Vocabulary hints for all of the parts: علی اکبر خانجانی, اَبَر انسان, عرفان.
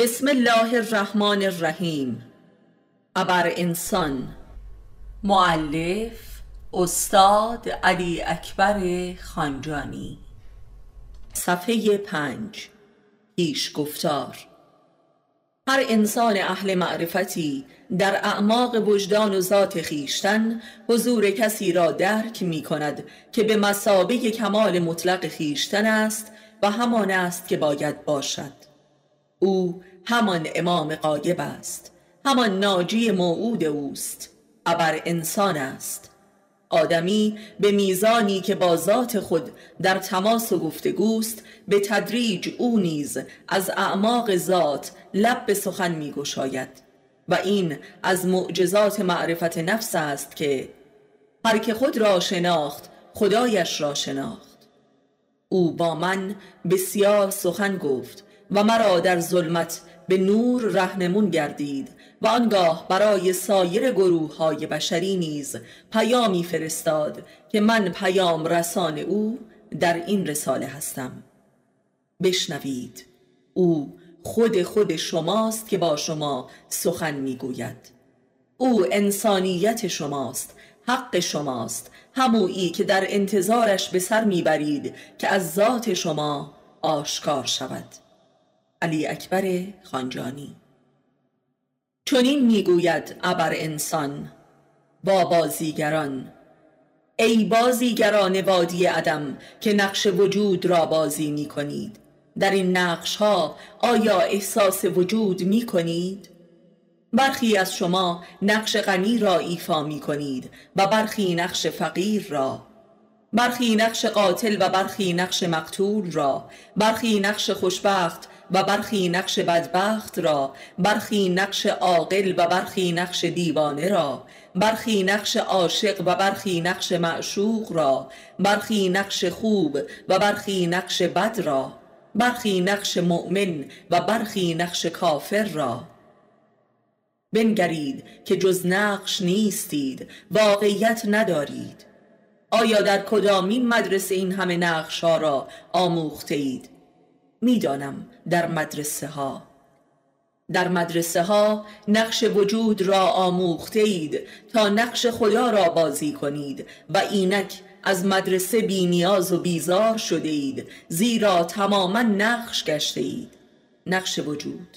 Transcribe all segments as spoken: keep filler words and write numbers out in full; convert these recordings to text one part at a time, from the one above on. بسم الله الرحمن الرحیم. ابر انسان، مؤلف استاد علی اکبر خانجانی، صفحه پنج. پیش گفتار. هر انسان اهل معرفتی در اعماق وجدان و ذات خیشتن حضور کسی را درک می کند که به مثابه کمال مطلق خیشتن است و همان است که باید باشد. او همان امام غایب است، همان ناجی موعود اوست، ابر انسان است. آدمی به میزانی که با ذات خود در تماس و گفتگوست، به تدریج او نیز از اعماق ذات لب به سخن می گشاید و این از معجزات معرفت نفس است که هر که خود را شناخت خدایش را شناخت. او با من بسیار سخن گفت و مرا در ظلمت به نور رهنمون گردید و آنگاه برای سایر گروه های بشری نیز پیامی فرستاد که من پیام رسان او در این رساله هستم. بشنوید، او خود خود شماست که با شما سخن میگوید. او انسانیت شماست، حق شماست، همویی که در انتظارش به سر میبرید که از ذات شما آشکار شود. علی اکبر خانجانی چنین میگوید: ابر انسان با بازیگران، ای بازیگران وادی عدم که نقش وجود را بازی می کنید، در این نقش ها آیا احساس وجود می کنید؟ برخی از شما نقش غنی را ایفا می کنید و برخی نقش فقیر را، برخی نقش قاتل و برخی نقش مقتول را، برخی نقش خوشبخت و برخی نقش بدبخت را، برخی نقش عاقل و برخی نقش دیوانه را، برخی نقش عاشق و برخی نقش معشوق را، برخی نقش خوب و برخی نقش بد را، برخی نقش مؤمن و برخی نقش کافر را. بنگرید که جز نقش نیستید، واقعیت ندارید. آیا در کدامین مدرسه این همه نقش ها را آموخته اید؟ میدانم در مدرسه ها. در مدرسه ها نقش وجود را آموخته اید تا نقش خدا را بازی کنید و اینک از مدرسه بی نیاز و بیزار شده اید، زیرا تماما نقش گشته اید. نقش وجود.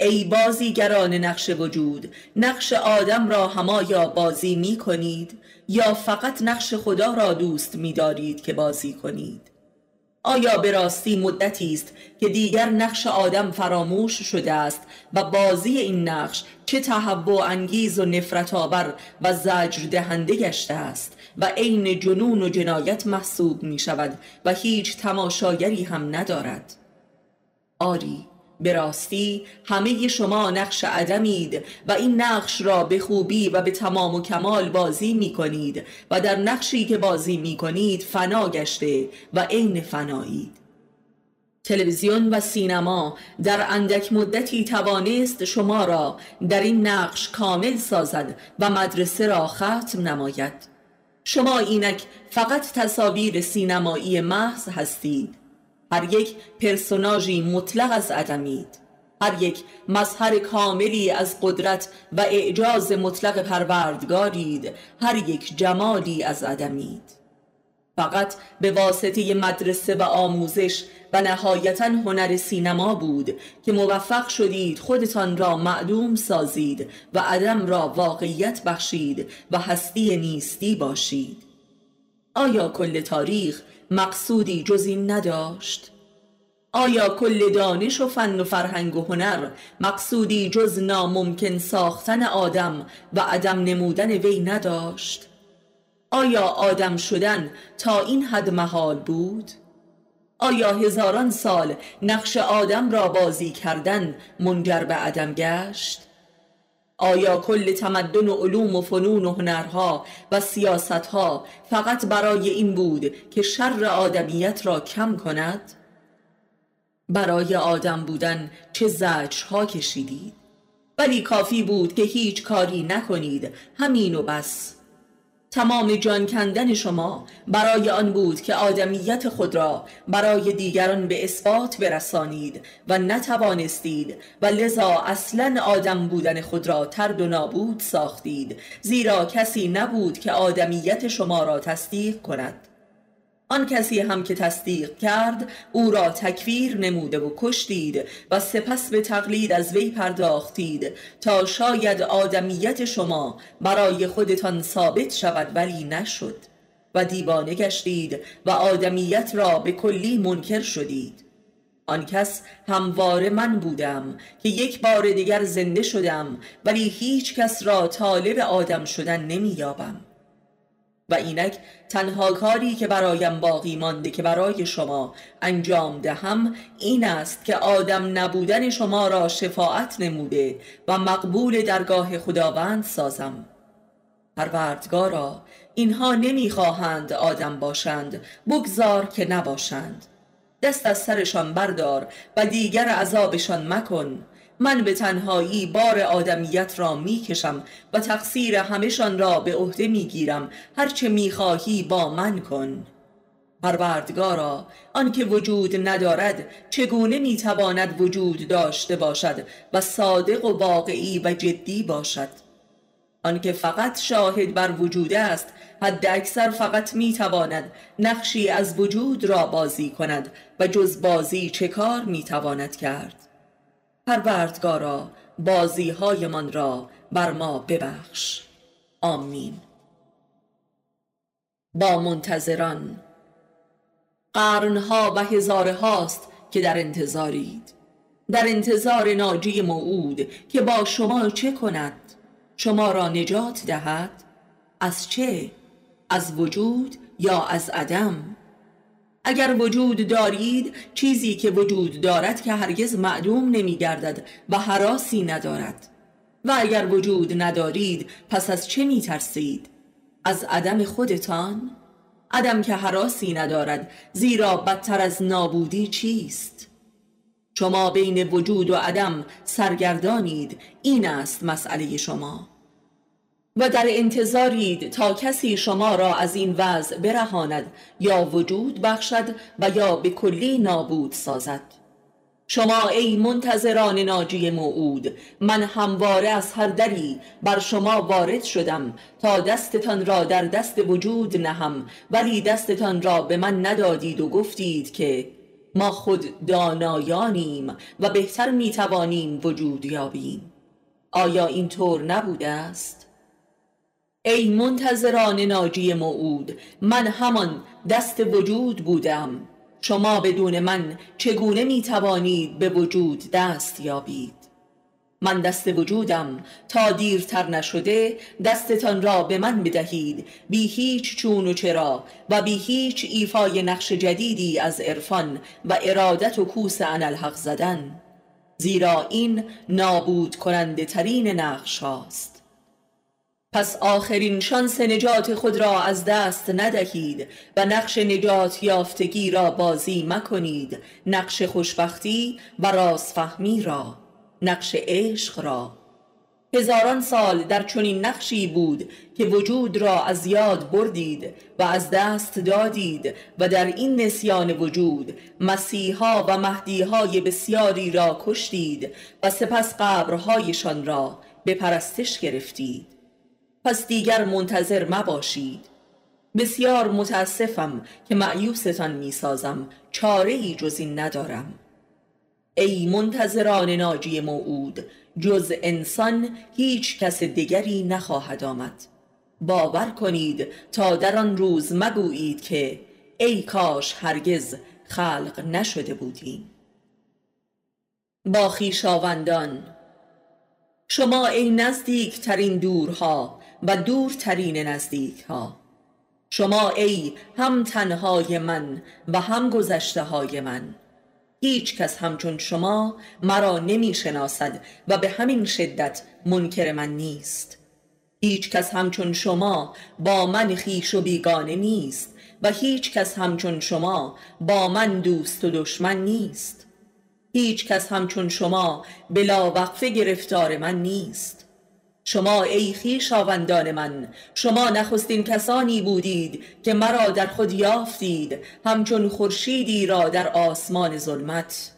ای بازیگران نقش وجود، نقش آدم را همایا بازی می کنید یا فقط نقش خدا را دوست می دارید که بازی کنید؟ آیا به راستی مدتی است که دیگر نقش آدم فراموش شده است و بازی این نقش چه تهوع انگیز و نفرت آور و زجر دهنده گشته است و عین جنون و جنایت محسوب می شود و هیچ تماشاگری هم ندارد؟ آری، به راستی همه شما نقش عدمید و این نقش را به خوبی و به تمام و کمال بازی می کنید و در نقشی که بازی می کنید فنا گشته و عین فنایید. تلویزیون و سینما در اندک مدتی توانست شما را در این نقش کامل سازد و مدرسه را ختم نماید. شما اینک فقط تصاویر سینمایی محض هستید. هر یک پرسوناژی مطلق از عدمید، هر یک مظهر کاملی از قدرت و اعجاز مطلق پروردگارید، هر یک جمالی از عدمید. فقط به واسطه مدرسه و آموزش و نهایتاً هنر سینما بود که موفق شدید خودتان را معدوم سازید و عدم را واقعیت بخشید و هستی نیستی باشید. آیا کل تاریخ مقصودی جز این نداشت؟ آیا کل دانش و فن و فرهنگ و هنر مقصودی جز ناممکن ساختن آدم و عدم نمودن وی نداشت؟ آیا آدم شدن تا این حد محال بود؟ آیا هزاران سال نقش آدم را بازی کردن منجر به عدم گشت؟ آیا کل تمدن و علوم و فنون و هنرها و سیاستها فقط برای این بود که شر آدمیت را کم کند؟ برای آدم بودن چه زجرها کشیدید، ولی کافی بود که هیچ کاری نکنید، همین و بس. تمام جان کندن شما برای آن بود که آدمیت خود را برای دیگران به اثبات برسانید و نتوانستید و لذا اصلا آدم بودن خود را ترد و نابود ساختید، زیرا کسی نبود که آدمیت شما را تصدیق کند. آن کسی هم که تصدیق کرد او را تکفیر نموده و کشتید و سپس به تقلید از وی پرداختید تا شاید آدمیت شما برای خودتان ثابت شود ولی نشد و دیوانه گشتید و آدمیت را به کلی منکر شدید. آن کس همواره من بودم که یک بار دیگر زنده شدم ولی هیچ کس را طالب آدم شدن نمی‌یابم. و اینک تنها کاری که برایم باقی مانده که برای شما انجام دهم این است که آدم نبودن شما را شفاعت نموده و مقبول درگاه خداوند سازم. پروردگارا، اینها نمیخواهند آدم باشند، بگذار که نباشند. دست از سرشان بردار و دیگر عذابشان مکن. من به تنهایی بار آدمیت را می کشم و تقصیر همشان را به عهده می گیرم، هرچه می خواهی با من کن. پروردگارا، آنکه وجود ندارد چگونه می تواند وجود داشته باشد و صادق و واقعی و جدی باشد؟ آنکه فقط شاهد بر وجود است حد اکثر فقط می تواند نقشی از وجود را بازی کند و جز بازی چه کار می تواند کرد؟ پروردگارا، بازی‌هایمان را بر ما ببخش. آمین. با منتظران، قرنها و هزارهاست که در انتظارید، در انتظار ناجی موعود که با شما چه کند؟ شما را نجات دهد؟ از چه؟ از وجود یا از عدم؟ اگر وجود دارید چیزی که وجود دارد که هرگز معدوم نمی گردد و هراسی ندارد، و اگر وجود ندارید پس از چه می ترسید؟ از عدم خودتان؟ عدم که هراسی ندارد، زیرا بدتر از نابودی چیست؟ شما بین وجود و عدم سرگردانید، این است مسئله شما، و در انتظارید تا کسی شما را از این وضع برهاند یا وجود بخشد و یا به کلی نابود سازد. شما ای منتظران ناجی موعود، من همواره از هر دری بر شما وارد شدم تا دستتان را در دست وجود نهم، ولی دستتان را به من ندادید و گفتید که ما خود دانایانیم و بهتر می توانیم وجود یابیم. آیا اینطور نبوده است؟ ای منتظران ناجی موعود، من همان دست وجود بودم، شما بدون من چگونه می توانید به وجود دست یابید؟ من دست وجودم، تا دیرتر نشده دستتان را به من بدهید، بی هیچ چون و چرا و بی هیچ ایفای نقش جدیدی از عرفان و ارادت و کوس انالحق زدن، زیرا این نابود کننده ترین نقش هاست. پس آخرین شانس نجات خود را از دست ندهید و نقش نجات یافتگی را بازی مکنید، نقش خوشبختی و رازفهمی را، نقش عشق را. هزاران سال در چنین نقشی بود که وجود را از یاد بردید و از دست دادید و در این نسیان وجود مسیحا و مهدیهای بسیاری را کشتید و سپس قبرهایشان را به پرستش گرفتید. پس دیگر منتظر مباشید. بسیار متاسفم که مأیوستان می سازم، چاره ای جز این ندارم. ای منتظران ناجی موعود، جز انسان هیچ کس دیگری نخواهد آمد. باور کنید تا در آن روز مگویید که ای کاش هرگز خلق نشده بودیم. با خویشاوندان، شما ای نزدیک ترین دورها و دورترین نزدیک ها، شما ای هم تنهای من و هم گذشته های من، هیچ کس همچون شما مرا نمی شناسد و به همین شدت منکر من نیست. هیچ کس همچون شما با من خویش و بیگانه نیست و هیچ کس همچون شما با من دوست و دشمن نیست. هیچ کس همچون شما بلا وقفه گرفتار من نیست. شما ای خویشاوندان من، شما نخستین کسانی بودید که مرا در خود یافتید، همچون خورشیدی را در آسمان ظلمت.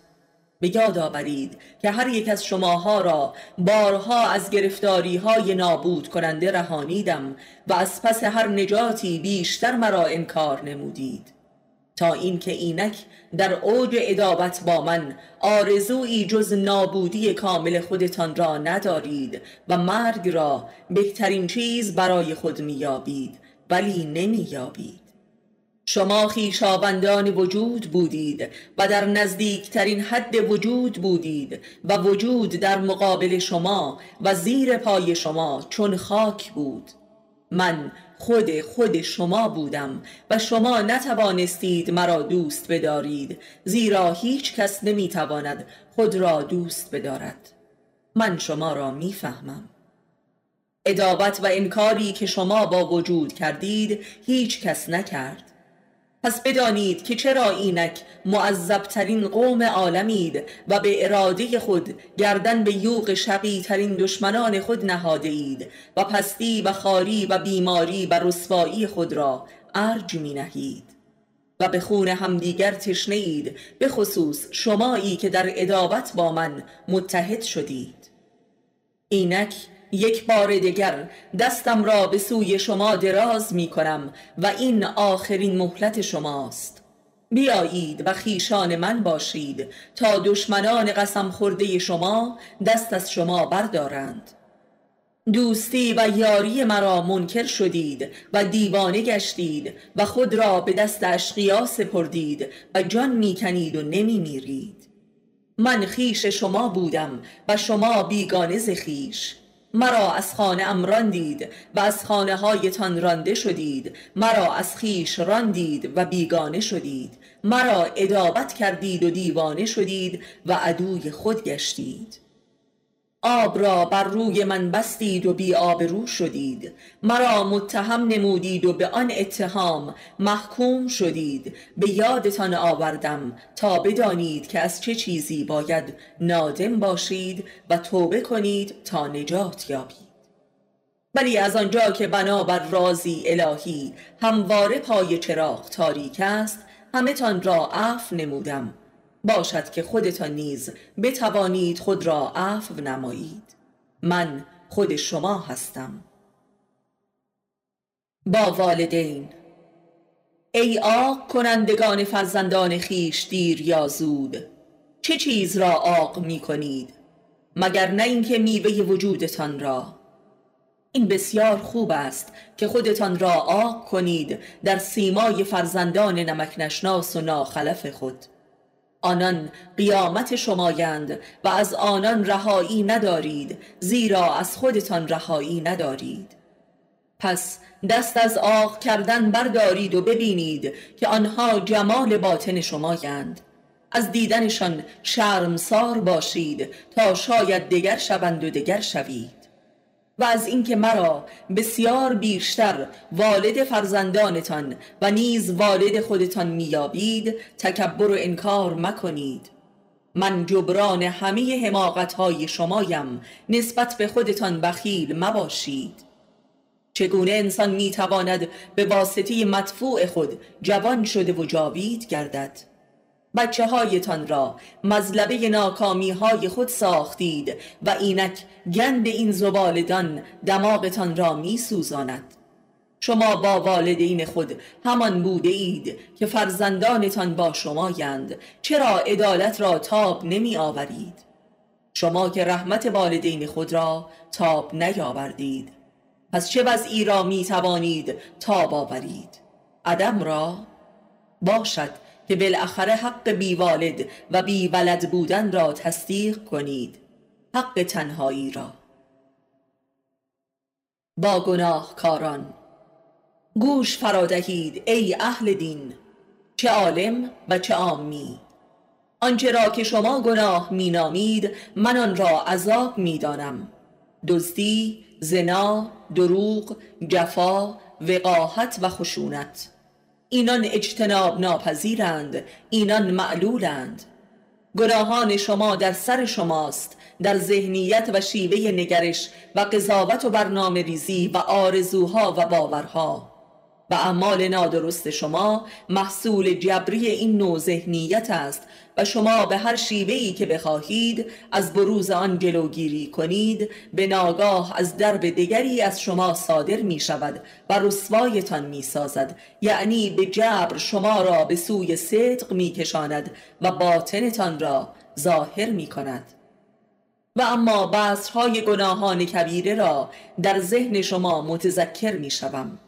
به یاد آورید که هر یک از شماها را بارها از گرفتاری‌های نابود کننده رهانیدم و از پس هر نجاتی بیشتر مرا انکار نمودید، تا اینکه اینک در اوج عداوت با من آرزویی جز نابودی کامل خودتان را ندارید و مرگ را بهترین چیز برای خود می‌یابید، ولی نمی‌یابید. شما خویشاوندان وجود بودید و در نزدیکترین حد وجود بودید و وجود در مقابل شما و زیر پای شما چون خاک بود. من خود خود شما بودم و شما نتوانستید مرا دوست بدارید، زیرا هیچ کس نمیتواند خود را دوست بدارد. من شما را میفهمم. عداوت و انکاری که شما با وجود کردید هیچ کس نکرد. پس بدانید که چرا اینک معذبترین قوم عالمید و به اراده خود گردن به یوغ شقیترین دشمنان خود نهاده اید و پستی و خاری و بیماری و رسوایی خود را ارج می نهید و به خون همدیگر تشنه اید، به خصوص شمایی که در عداوت با من متحد شدید. اینک یک بار دیگر دستم را به سوی شما دراز می کنم و این آخرین مهلت شماست. بیایید و خویشان من باشید تا دشمنان قسم خورده شما دست از شما بردارند. دوستی و یاری مرا منکر شدید و دیوانه گشتید و خود را به دست اشقیا سپردید و جان می کنید و نمی میرید. من خویش شما بودم و شما بیگانه ز خویش. مرا از خانه ام راندید و از خانه هایتان رانده شدید، مرا از خیش راندید و بیگانه شدید، مرا عداوت کردید و دیوانه شدید و عدوی خود گشتید. آب را بر روی من بستید و بی آبرو شدید، مرا متهم نمودید و به آن اتهام محکوم شدید. به یادتان آوردم تا بدانید که از چه چیزی باید نادم باشید و توبه کنید تا نجات یابید. ولی از آنجا که بنابر رازی الهی همواره پای چراغ تاریک است، همه تان را عفو نمودم، باشد که خودتان نیز بتوانید خود را عفو نمایید. من خود شما هستم. با والدین. ای عاق کنندگان فرزندان خیش دیر یا زود، چه چیز را عاق می کنید مگر نه اینکه میوه وجودتان را؟ این بسیار خوب است که خودتان را عاق کنید در سیمای فرزندان نمک نشناس و ناخلف خود. آنان قیامت شمایند و از آنان رهایی ندارید، زیرا از خودتان رهایی ندارید. پس دست از عاق کردن بردارید و ببینید که آنها جمال باطن شمایند. از دیدنشان شرمسار باشید تا شاید دگر شوند و دگر شوید. و از اینکه مرا بسیار بیشتر والد فرزندانتان و نیز والد خودتان میابید، تکبر و انکار مکنید. من جبران همه حماقت‌های شمایم، نسبت به خودتان بخیل مباشید. چگونه انسان میتواند به واسطه مدفوع خود جوان شده و جاوید گردد؟ بچه هایتان را مظلبه ناکامی های خود ساختید و اینک گند این زبالدان دماغتان را می سوزاند. شما با والدین خود همان بوده اید که فرزندانتان با شمایند، چرا عدالت را تاب نمی آورید؟ شما که رحمت والدین خود را تاب نیاوردید، پس چه وضعی را می توانید تاب آورید؟ عدم را؟ باشد که بالاخره حق بیوالد و بیولد بودن را تصدیق کنید، حق تنهایی را. با گناهکاران گوش فرادهید ای اهل دین، چه عالم و چه عامی. آنچه را که شما گناه می نامید من آن را عذاب می دانم. دزدی، زنا، دروغ، جفا، وقاحت و خشونت، اینان اجتناب ناپذیرند، اینان معلولند. گناهان شما در سر شماست، در ذهنیت و شیوه نگرش و قضاوت و برنامه ریزی و آرزوها و باورها و اعمال نادرست شما محصول جبری این نوع ذهنیت است و شما به هر شیوه‌ای که بخواهید از بروز آن جلوگیری کنید به ناگاه از درب دیگری از شما صادر می شود و رسوایتان می سازد، یعنی به جبر شما را به سوی صدق می کشاند و باطنتان را ظاهر می کند. و اما بذرهای گناهان کبیره را در ذهن شما متذکر می شوم.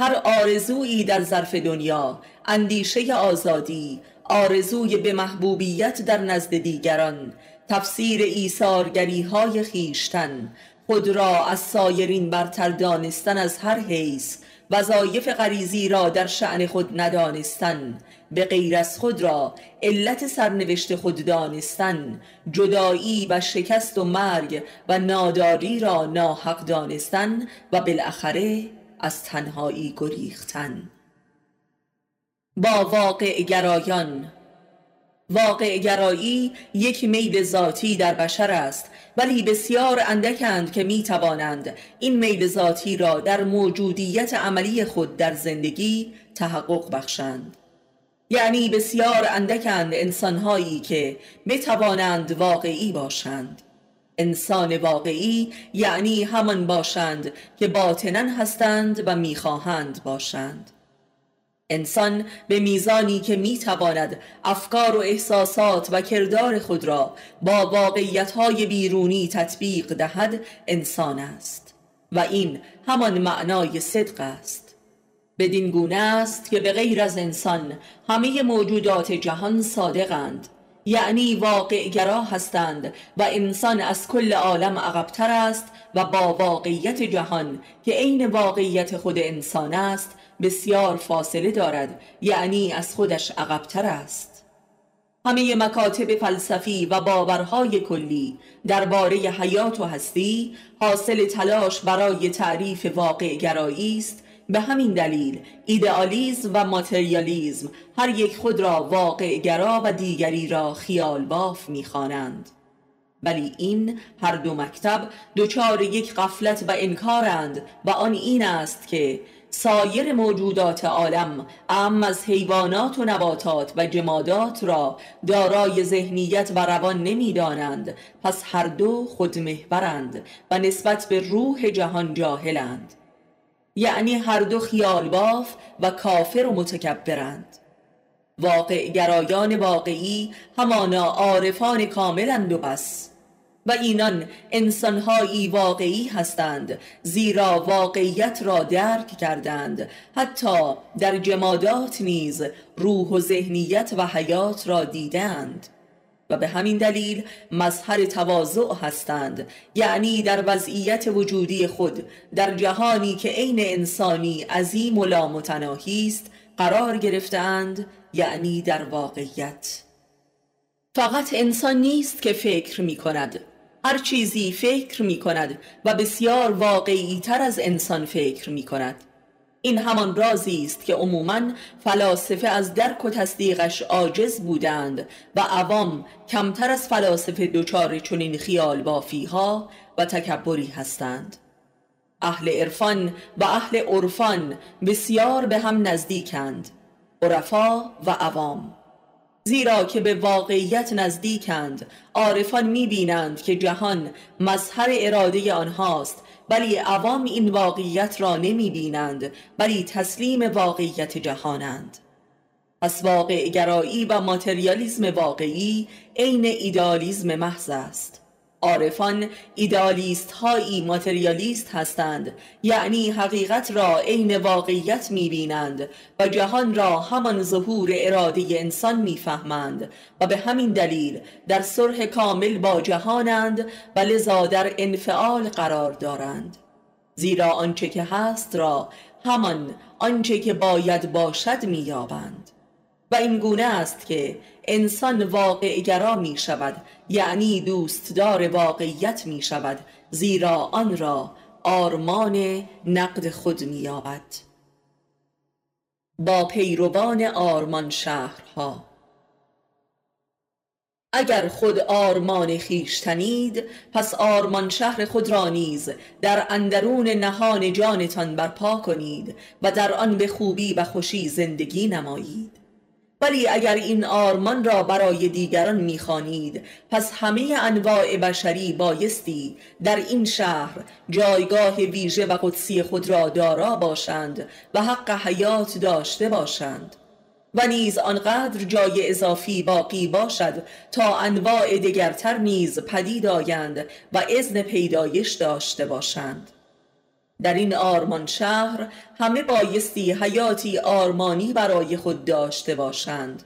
هر آرزویی در ظرف دنیا، اندیشه آزادی، آرزوی به محبوبیت در نزد دیگران، تفسیر ایثارگری های خیشتن، خود را از سایرین برتر دانستن از هر حیث، وظایف غریزی را در شأن خود ندانستن، به غیر از خود را علت سرنوشت خود دانستن، جدایی و شکست و مرگ و ناداری را ناحق دانستن و بالاخره از تنهایی گریختن. با واقع گرایان، واقع گرایی یک میل ذاتی در بشر است، ولی بسیار اندکند که می توانند این میل ذاتی را در موجودیت عملی خود در زندگی تحقق بخشند. یعنی بسیار اندکند انسانهایی که می توانند واقعی باشند. انسان واقعی یعنی همان باشند که باطناً هستند و میخواهند باشند. انسان به میزانی که میتواند افکار و احساسات و کردار خود را با واقعیت‌های بیرونی تطبیق دهد انسان است و این همان معنای صدق است. بدین گونه است که به غیر از انسان همه موجودات جهان صادقند، یعنی واقع‌گرا هستند و انسان از کل عالم عقب‌تر است و با واقعیت جهان که عین واقعیت خود انسان است بسیار فاصله دارد، یعنی از خودش عقب‌تر است. همه مکاتب فلسفی و باورهای کلی درباره حیات و هستی حاصل تلاش برای تعریف واقع‌گرایی است. به همین دلیل ایدئالیسم و ماتریالیسم هر یک خود را واقع‌گرا و دیگری را خیال باف می‌خوانند، ولی این هر دو مکتب دچار یک غفلت و انکارند و آن این است که سایر موجودات عالم اعم از حیوانات و نباتات و جمادات را دارای ذهنیت و روان نمی‌دانند، پس هر دو خودمحورند و نسبت به روح جهان جاهلند، یعنی هر دو خیالباف و کافر و متکبرند. واقع گرایان واقعی همانا عارفان کاملند و بس، و اینان انسانهایی واقعی هستند زیرا واقعیت را درک کردند، حتی در جمادات نیز روح و ذهنیت و حیات را دیدند و به همین دلیل مظهر تواضع هستند، یعنی در وضعیت وجودی خود در جهانی که عین انسانی عظیم و لامتناهی است قرار گرفتند، یعنی در واقعیت. فقط انسان نیست که فکر می کند، هر چیزی فکر می کند و بسیار واقعی تر از انسان فکر می کند. این همان رازی است که عموماً فلاسفه از درک و تصدیقش عاجز بودند و عوام کمتر از فلاسفه دچار چنین خیال بافی‌ها و تکبری هستند. اهل عرفان و اهل عرفان بسیار به هم نزدیکند، عرفا و عوام، زیرا که به واقعیت نزدیکند. عارفان می‌بینند که جهان مظهر اراده آنهاست، بلی عوام این واقعیت را نمی بینند بلی تسلیم واقعیت جهانند. پس واقع گرایی و ماتریالیسم واقعی عین ایدئالیسم محض است. عارفان ایدئالیست هایی ماتریالیست هستند، یعنی حقیقت را عین واقعیت می بینند و جهان را همان ظهور اراده انسان می فهمند و به همین دلیل در صلح کامل با جهانند و لذا در انفعال قرار دارند، زیرا آنچه که هست را همان آنچه که باید باشد می یابند. و این گونه است که انسان واقع‌گرا می شود، یعنی دوستدار واقعیت می شود، زیرا آن را آرمان نقد خود می یابد. با پیروان آرمان شهرها. اگر خود آرمان خیشتنید، پس آرمان شهر خود را نیز در اندرون نهان جانتان برپا کنید و در آن به خوبی و خوشی زندگی نمایید. ولی اگر این آرمان را برای دیگران می‌خوانید، پس همه انواع بشری بایستی در این شهر جایگاه ویژه و قدسی خود را دارا باشند و حق حیات داشته باشند. و نیز آنقدر جای اضافی باقی باشد تا انواع دگرتر نیز پدید آیند و اذن پیدایش داشته باشند. در این آرمان شهر همه بایستی حیاتی آرمانی برای خود داشته باشند.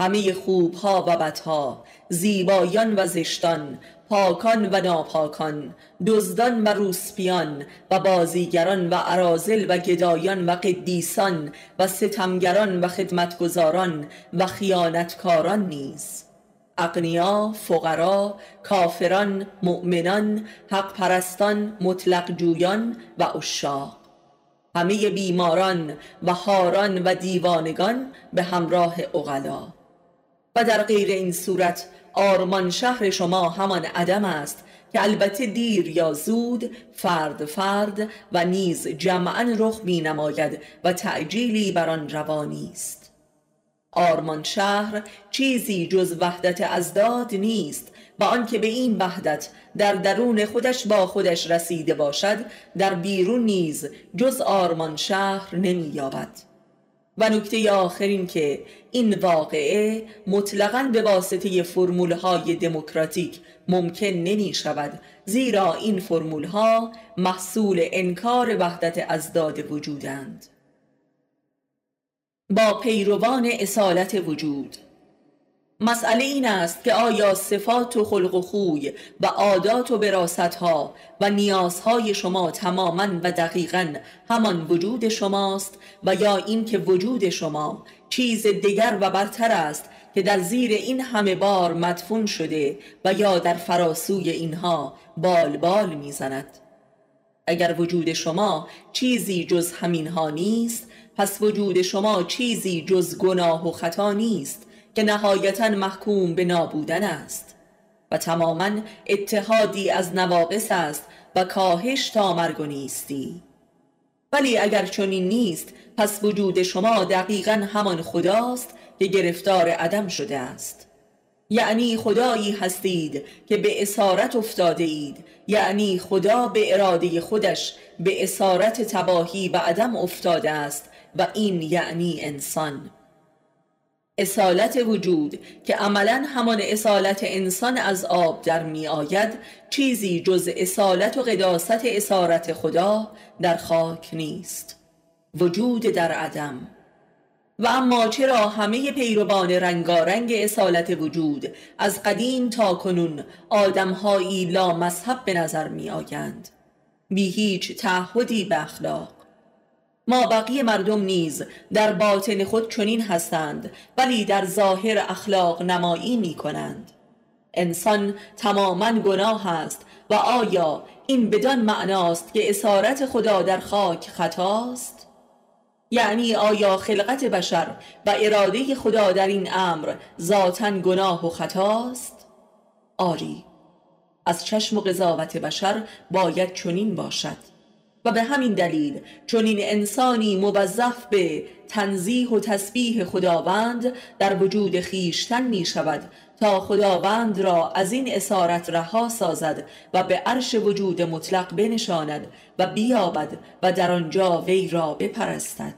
همه خوبها و بدها، زیبایان و زشتان، پاکان و ناپاکان، دزدان و روسپیان و بازیگران و اراذل و گدایان و قدیسان و ستمگران و خدمتگزاران و خیانتکاران نیز، اغنیا، فقرا، کافران، مؤمنان، حق پرستان، مطلق جویان و عشاق، همه بیماران و هاران و دیوانگان به همراه عقلا. و در غیر این صورت آرمان شهر شما همان عدم است که البته دیر یا زود فرد فرد و نیز جمعاً رخ می‌نماید و تعجیلی بر آن روا نیست. آرمان شهر چیزی جز وحدت ازداد نیست و آنکه به این وحدت در درون خودش با خودش رسیده باشد در بیرون نیز جز آرمان شهر نمی‌یابد. و نکته آخرین که این واقعه مطلقاً به واسطه فرمول‌های دموکراتیک ممکن نمی شود، زیرا این فرمول‌ها محصول انکار وحدت ازداد وجودند. با پیروان اصالت وجود مسئله این است که آیا صفات و خلق و خوی و عادات و براستها و نیازهای شما تماماً و دقیقاً همان وجود شماست و یا این که وجود شما چیز دیگر و برتر است که در زیر این همه بار مدفون شده و یا در فراسوی اینها بال بال میزند. اگر وجود شما چیزی جز همینها نیست، پس وجود شما چیزی جز گناه و خطا نیست که نهایتاً محکوم به نابودن است و تماماً اتحادی از نواقص است و کاهش تا مرگ و نیستی. ولی اگر چنین نیست، پس وجود شما دقیقاً همان خداست که گرفتار عدم شده است. یعنی خدایی هستید که به اسارت افتاده اید، یعنی خدا به اراده خودش به اسارت تباهی و عدم افتاده است و این یعنی انسان. اصالت وجود که عملاً همان اصالت انسان از آب در می آید چیزی جز اصالت و قداست اسارت خدا در خاک نیست، وجود در عدم. و اما چرا همه پیروان رنگارنگ اصالت وجود از قدیم تا کنون آدم‌هایی لا مذهب به نظر می آیند، بی هیچ تعهدی به اخلاق؟ ما بقیه مردم نیز در باطن خود چنین هستند ولی در ظاهر اخلاق نمایی می کنند. انسان تماماً گناه است و آیا این بدان معناست که اسارت خدا در خاک خطاست؟ یعنی آیا خلقت بشر و اراده خدا در این امر ذاتاً گناه و خطاست؟ آری، از چشم و قضاوت بشر باید چنین باشد و به همین دلیل چنین انسانی موظف به تنزیه و تسبیح خداوند در وجود خیشتن می شود تا خداوند را از این اسارت رها سازد و به عرش وجود مطلق بنشاند و بیابد و در آنجا وی را بپرستد.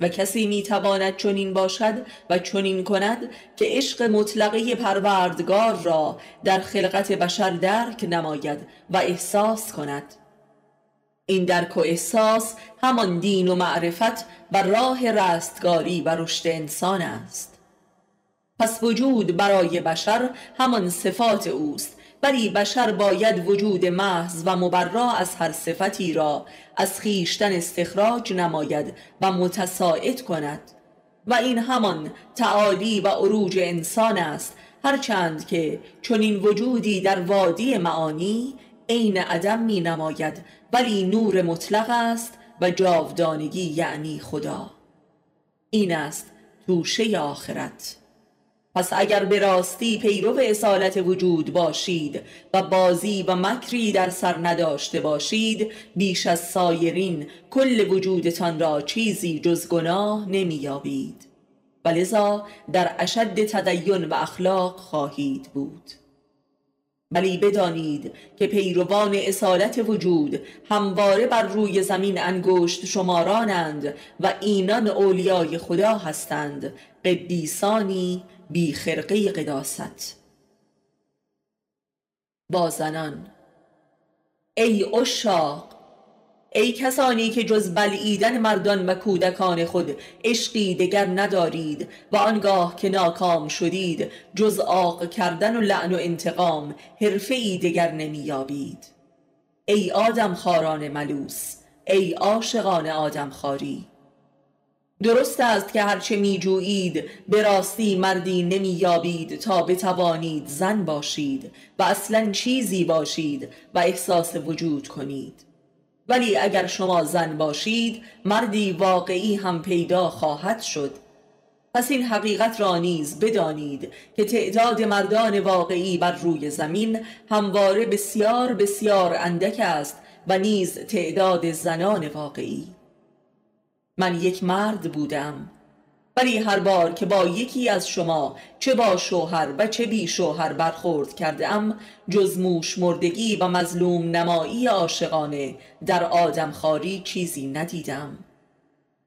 و کسی می تواند چنین باشد و چنین کند که عشق مطلقه پروردگار را در خلقت بشر درک نماید و احساس کند. این درک و احساس همان دین و معرفت و راه رستگاری و رشد انسان است. پس وجود برای بشر همان صفات اوست، ولی بشر باید وجود محض و مبرا از هر صفتی را از خیشتن استخراج نماید و متساعد کند و این همان تعالی و عروج انسان است، هرچند که چنین وجودی در وادی معانی این عدم می نماید ولی نور مطلق است و جاودانگی یعنی خدا. این است توشه آخرت. پس اگر به راستی پیرو اصالت وجود باشید و بازی و مکری در سر نداشته باشید، بیش از سایرین کل وجودتان را چیزی جز گناه نمی‌یابید و لذا در اشد تدین و اخلاق خواهید بود. بلی بدانید که پیروان اصالت وجود همواره بر روی زمین انگشت شمارانند و اینان اولیای خدا هستند، قدیسانی بی خرقه قداست. با زنان: ای عشاق، ای کسانی که جز بلعیدن مردان و کودکان خود عشقی دگر ندارید و آنگاه که ناکام شدید جز عاق کردن و لعن و انتقام حرفه‌ای دگر نمی‌یابید. ای آدم خاران ملوس، ای عاشقان آدم خاری، درست است که هرچه می جویید به راستی مردی نمی یابید تا بتوانید زن باشید و اصلا چیزی باشید و احساس وجود کنید، ولی اگر شما زن باشید مردی واقعی هم پیدا خواهد شد. پس این حقیقت را نیز بدانید که تعداد مردان واقعی بر روی زمین همواره بسیار بسیار اندک است و نیز تعداد زنان واقعی. من یک مرد بودم، ولی هر بار که با یکی از شما چه با شوهر و چه بی شوهر برخورد کردم، جز موش مردگی و مظلوم نمایی عاشقانه در آدمخواری چیزی ندیدم.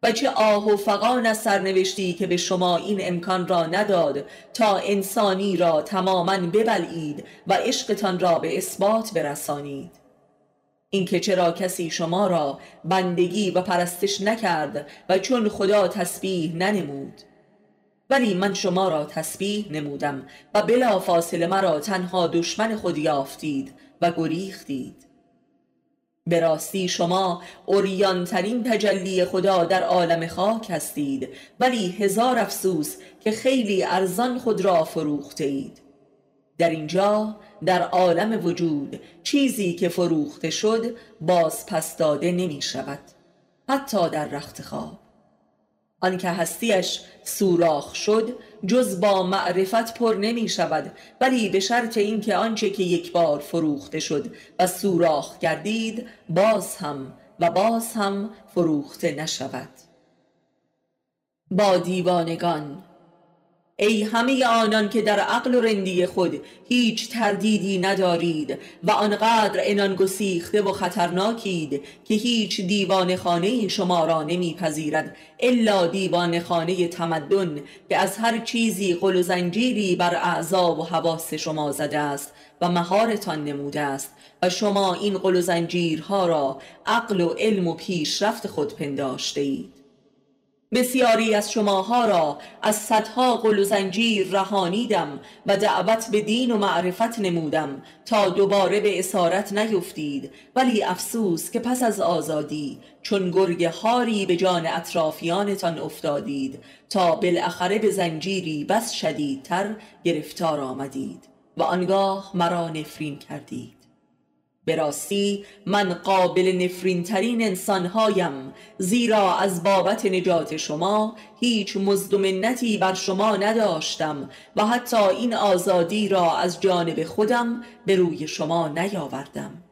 و چه آه و فغان از سرنوشتی که به شما این امکان را نداد تا انسانی را تماماً ببلعید و عشقتان را به اثبات برسانید. اینکه چرا کسی شما را بندگی و پرستش نکرد و چون خدا تسبیح ننمود، ولی من شما را تسبیح نمودم و بلا فاصله مرا تنها دشمن خود یافتید و گریختید. به راستی شما عریان‌ترین تجلی خدا در عالم خاک هستید، ولی هزار افسوس که خیلی ارزان خود را فروخته اید. در اینجا در عالم وجود چیزی که فروخته شد باز پس داده نمی شود، حتی در رخت خواب. آنکه هستیش سوراخ شد جز با معرفت پر نمی شود، ولی به شرط اینکه آنچه که یک بار فروخته شد و سوراخ گردید باز هم و باز هم فروخته نشود. با دیوانگان: ای همه آنان که در عقل و رندی خود هیچ تردیدی ندارید و آنقدر انان گسیخته و خطرناکید که هیچ دیوانخانه شما را نمیپذیرد الا دیوانخانه تمدن که از هر چیزی قل و زنجیری بر اعضا و حواس شما زده است و مهارتان نموده است و شما این قل و زنجیرها را عقل و علم و پیشرفت خود پنداشته اید. بسیاری از شماها را از صدها قل و زنجیر رهانیدم و دعوت به دین و معرفت نمودم تا دوباره به اسارت نیفتید، ولی افسوس که پس از آزادی چون گرگ هاری به جان اطرافیانتان افتادید تا بالاخره به زنجیری بس شدیدتر گرفتار آمدید و آنگاه مرا نفرین کردید. به راستی من قابل نفرین ترین انسانهایم، زیرا از بابت نجات شما هیچ مزد و منتی بر شما نداشتم و حتی این آزادی را از جانب خودم به روی شما نیاوردم.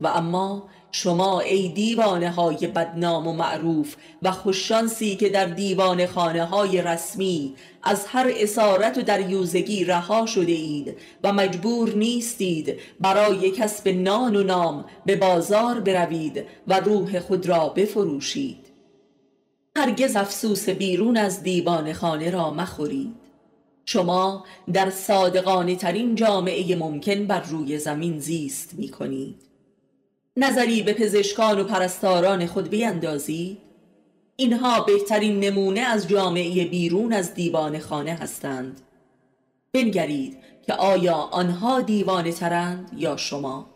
و اما شما ای دیوانه های بدنام و معروف و خوششانسی که در دیوان خانه های رسمی از هر اسارت و دریوزگی رها شده اید و مجبور نیستید برای کسب نان و نام به بازار بروید و روح خود را بفروشید. هرگز افسوس بیرون از دیوان خانه را مخورید. شما در صادقانه ترین جامعه ممکن بر روی زمین زیست می کنید. نظری به پزشکان و پرستاران خود بیندازید. اینها بهترین نمونه از جامعه بیرون از دیوان خانه هستند. بنگرید که آیا آنها دیوانه ترند یا شما؟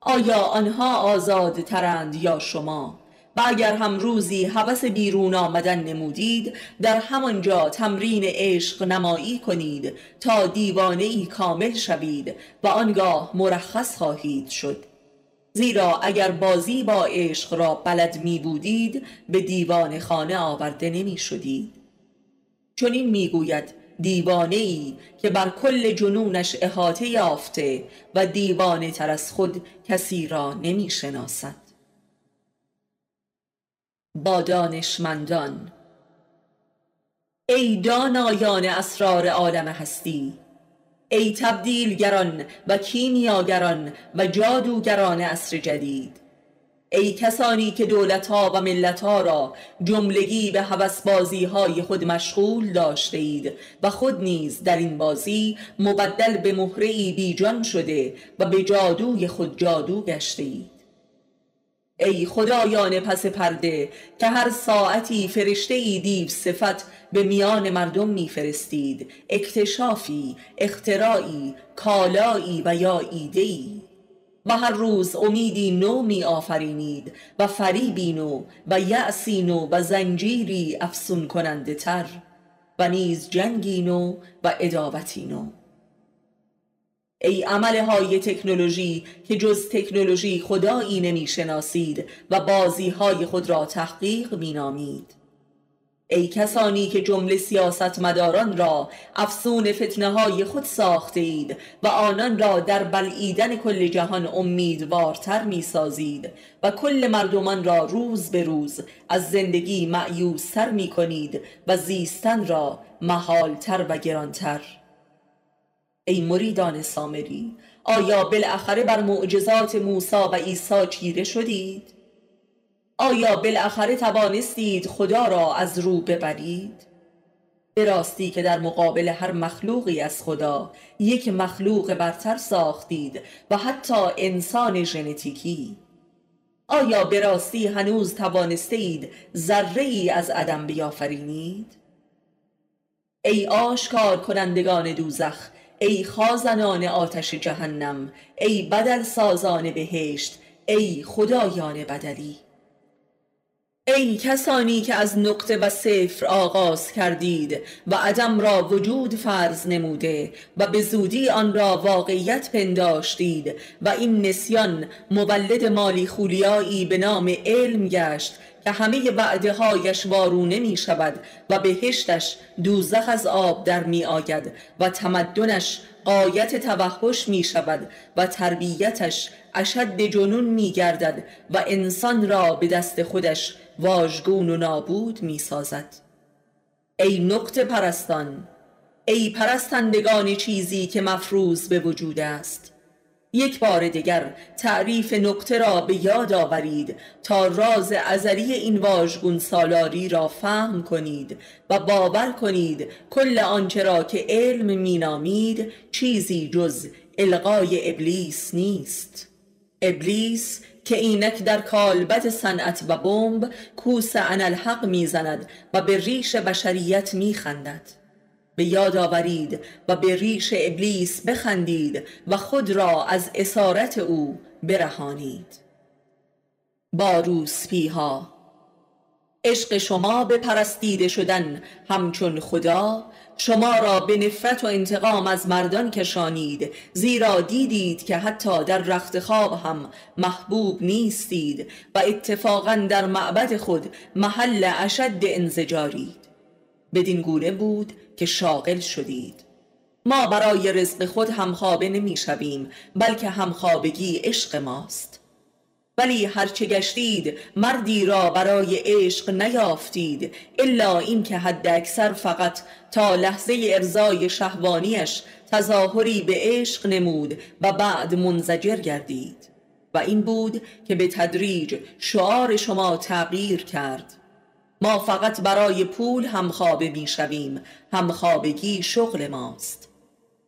آیا آنها آزاد ترند یا شما؟ و اگر هم روزی هوس بیرون آمدن نمودید، در همانجا تمرین عشق نمایی کنید تا دیوانه ای کامل شوید و آنگاه مرخص خواهید شد. زیرا اگر بازی با عشق را بلد می بودید به دیوان خانه آورده نمی شدید. چون این می گوید دیوانه‌ای که بر کل جنونش احاطه یافته و دیوانه تر از خود کسی را نمی شناسد. با دانشمندان: ای دانایان اسرار عالم هستی، ای تبدیلگران و کیمیاگران و جادوگران عصر جدید، ای کسانی که دولت‌ها و ملت‌ها را جملگی به هوس‌بازی‌های خود مشغول داشته اید و خود نیز در این بازی مبدل به مهره‌ای بیجان شده و به جادوی خود جادو گشته اید. ای خدایان پس پرده که هر ساعتی فرشته‌ای دیو صفت به میان مردم می‌فرستید، اکتشافی، اختراعی، کالایی و یا ایده‌ای، و هر روز امیدی نو می آفرینید و فریبی نو و یأسی نو و زنجیری افسون کننده تر و نیز جنگی نو و عداوتی نو. ای عملهای تکنولوژی که جز تکنولوژی خدایی نمی شناسید و بازیهای خود را تحقیق می نامید. ای کسانی که جمله سیاستمداران را افسون فتنه های خود ساخته اید و آنان را در بلعیدن کل جهان امیدوارتر می سازید و کل مردمان را روز به روز از زندگی مأیوس‌تر می کنید و زیستن را محالتر و گرانتر. ای مریدان سامری، آیا بالاخره بر معجزات موسی و عیسی چیره شدید؟ آیا بالاخره توانستید خدا را از رو ببرید؟ به راستی که در مقابل هر مخلوقی از خدا یک مخلوق برتر ساختید و حتی انسان ژنتیکی. آیا به راستی هنوز توانستید ذره‌ای از عدم بیافرینید؟ ای آشکار کنندگان دوزخ، ای خازنان آتش جهنم، ای بدل سازان بهشت، ای خدایان بدلی، ای کسانی که از نقطه و صفر آغاز کردید و عدم را وجود فرض نموده و به زودی آن را واقعیت پنداشتید و این نسیان مولد مالی خولیایی به نام علم گشت که همه وعده‌هایش وارونه می شود و بهشتش دوزخ از آب در می آید و تمدنش غایت توحش می شود و تربیتش اشد جنون می گردد و انسان را به دست خودش واژگون و نابود می سازد. ای نقطه پرستان، ای پرستندگان چیزی که مفروض به وجود است، یک بار دیگر تعریف نقطه را به یاد آورید تا راز ازلی این واژگون سالاری را فهم کنید و باور کنید کل آنچه را که علم می نامید چیزی جز القای ابلیس نیست. ابلیس که اینک در کالبد صنعت و بمب کوس انالحق می زند و به ریش بشریت می خندد. به یاد آورید و به ریش ابلیس بخندید و خود را از اسارت او برهانید. با روسپی‌ها: عشق شما به پرستیده شدن همچون خدا شما را به نفرت و انتقام از مردان کشانید، زیرا دیدید که حتی در رخت خواب هم محبوب نیستید و اتفاقا در معبد خود محل اشد انزجارید. بدین گونه بود که شاغل شدید. ما برای رزق خود همخوابه نمی شویم، بلکه همخوابگی عشق ماست. ولی هرچه گشتید مردی را برای عشق نیافتید الا این که حد اکثر فقط تا لحظه ارضای شهوانیش تظاهری به عشق نمود و بعد منزجر گردید. و این بود که به تدریج شعار شما تغییر کرد: ما فقط برای پول همخوابه می شویم، همخوابگی شغل ماست.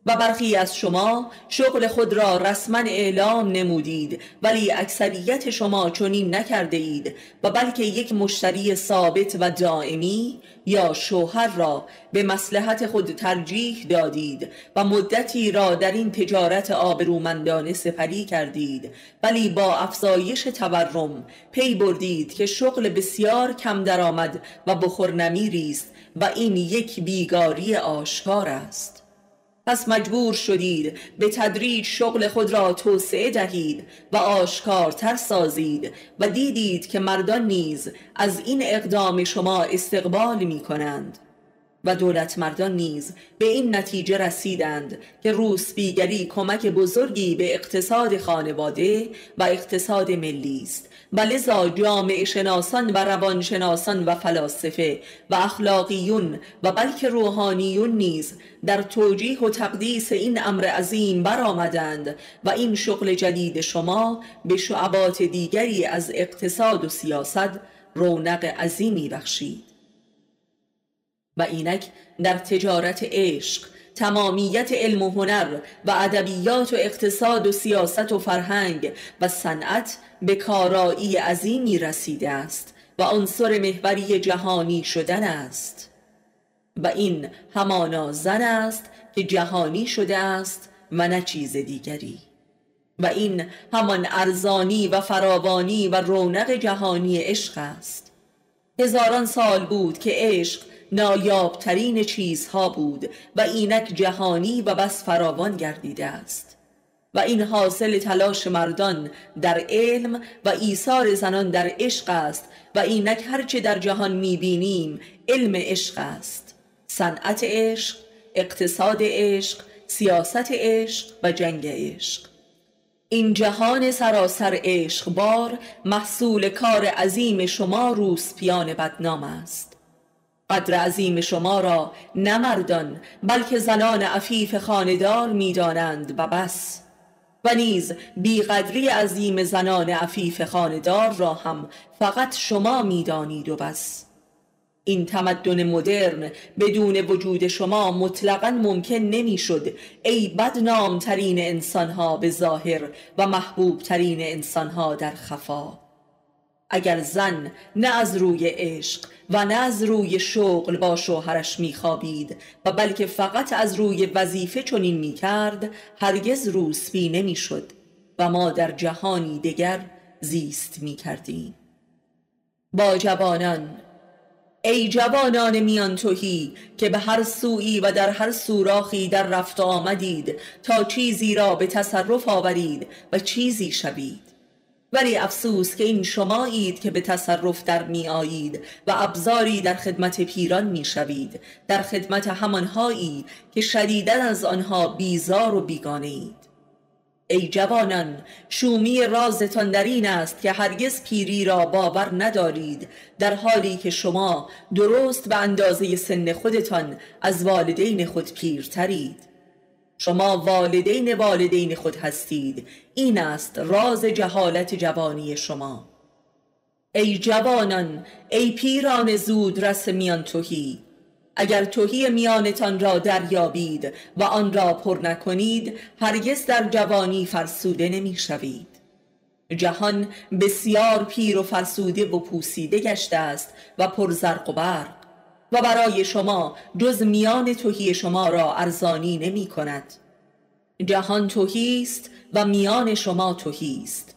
و برخی از شما شغل خود را رسما اعلام نمودید، ولی اکثریت شما چنین نکرده اید و بلکه یک مشتری ثابت و دائمی یا شوهر را به مصلحت خود ترجیح دادید و مدتی را در این تجارت آبرومندانه سپری کردید، ولی با افزایش تورم پی بردید که شغل بسیار کم درآمد و بخورنمی است و این یک بیگاری آشکار است. پس مجبور شدید به تدریج شغل خود را توسعه دهید و آشکارتر سازید و دیدید که مردان نیز از این اقدام شما استقبال می کنند. و دولتمردان نیز به این نتیجه رسیدند که روسپیگری کمک بزرگی به اقتصاد خانواده و اقتصاد ملی است و لذا جامعه شناسان و روانشناسان و فلاسفه و اخلاقیون و بلکه روحانیون نیز در توجیه و تقدیس این امر عظیم برآمدند و این شغل جدید شما به شعبات دیگری از اقتصاد و سیاست رونق عظیمی بخشید. و اینک در تجارت عشق تمامیت علم و هنر و ادبیات و اقتصاد و سیاست و فرهنگ و صنعت به کارایی عظیمی رسیده است و عنصر محوری جهانی شدن است و این همانا زن است که جهانی شده است و نه چیز دیگری و این همان ارزانی و فراوانی و رونق جهانی عشق است. هزاران سال بود که عشق نایابترین چیزها بود و اینک جهانی و بس فراوان گردیده است و این حاصل تلاش مردان در علم و ایثار زنان در عشق است و اینک هرچه در جهان میبینیم علم عشق است، صنعت عشق، اقتصاد عشق، سیاست عشق و جنگ عشق. این جهان سراسر عشق بار محصول کار عظیم شما روسپیان بدنام است. قدر عظیم شما را نه مردان بلکه زنان عفیف خاندار می دانند و بس و نیز بیقدری عظیم زنان عفیف خاندار را هم فقط شما می دانید و بس. این تمدن مدرن بدون وجود شما مطلقاً ممکن نمی شد ای بدنامترین انسانها به ظاهر و محبوبترین انسانها در خفا. اگر زن نه از روی عشق و نه از روی شغل با شوهرش میخوابید و بلکه فقط از روی وظیفه چنین میکرد هرگز روسپی نمیشد و ما در جهانی دیگر زیست میکردیم. با جوانان، ای جوانان میان تهی که به هر سویی و در هر سوراخی در رفت آمدید تا چیزی را به تصرف آورید و چیزی شوید، ولی افسوس که این شمایید که به تصرف در می آیید و ابزاری در خدمت پیران می شوید، در خدمت همانهایی که شدیداً از آنها بیزار و بیگانه اید. ای جوانان، شومی رازتان در این است که هرگز پیری را باور ندارید، در حالی که شما درست به اندازه سن خودتان از والدین خود پیرترید. شما والدین والدین خود هستید. این است راز جهالت جوانی شما. ای جوانان، ای پیران زود رس میان تهی، اگر تهی میانتان را دریابید و آن را پر نکنید هرگز در جوانی فرسوده نمی شوید. جهان بسیار پیر و فرسوده و پوسیده گشته است و پر زرق و برق و برای شما جز میان تهی شما را ارزانی نمی کند. جهان تهی است و میان شما تهی است.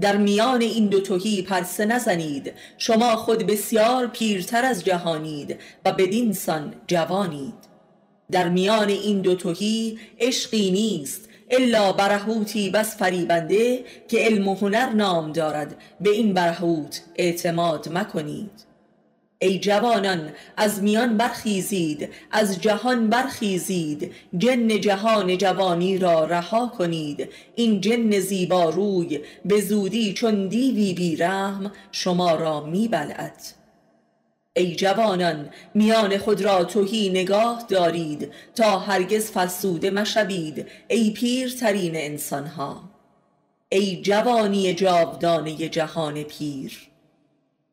در میان این دو تهی پرسه نزنید. شما خود بسیار پیرتر از جهانید و بدین سان جوانید. در میان این دو تهی عشقی نیست الا برهوتی بس فریبنده که علم و هنر نام دارد. به این برهوت اعتماد مکنید. ای جوانان، از میان برخیزید، از جهان برخیزید، جن جهان جوانی را رها کنید. این جن زیبا روی به زودی چون دیوی بیرحم شما را میبلعد. ای جوانان، میان خود را تهی نگاه دارید تا هرگز فرسوده مشوید ای پیرترین انسانها، ای جوانی جاودانه جهان پیر.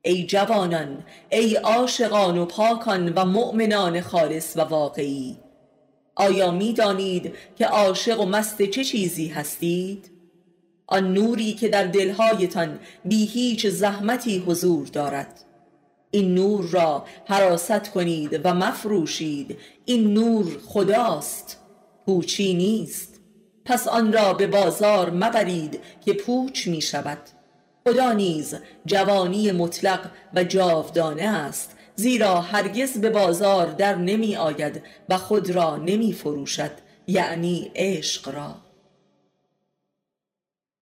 ای جوانان، ای عاشقان و پاکان و مؤمنان خالص و واقعی، آیا می دانید که عاشق و مست چه چیزی هستید؟ آن نوری که در دلهایتان بی هیچ زحمتی حضور دارد. این نور را حراست کنید و مفروشید. این نور خداست، پوچی نیست. پس آن را به بازار مبرید که پوچ می شود. خدا نیز جوانی مطلق و جاودانه است، زیرا هرگز به بازار در نمی آید و خود را نمی فروشد، یعنی عشق را.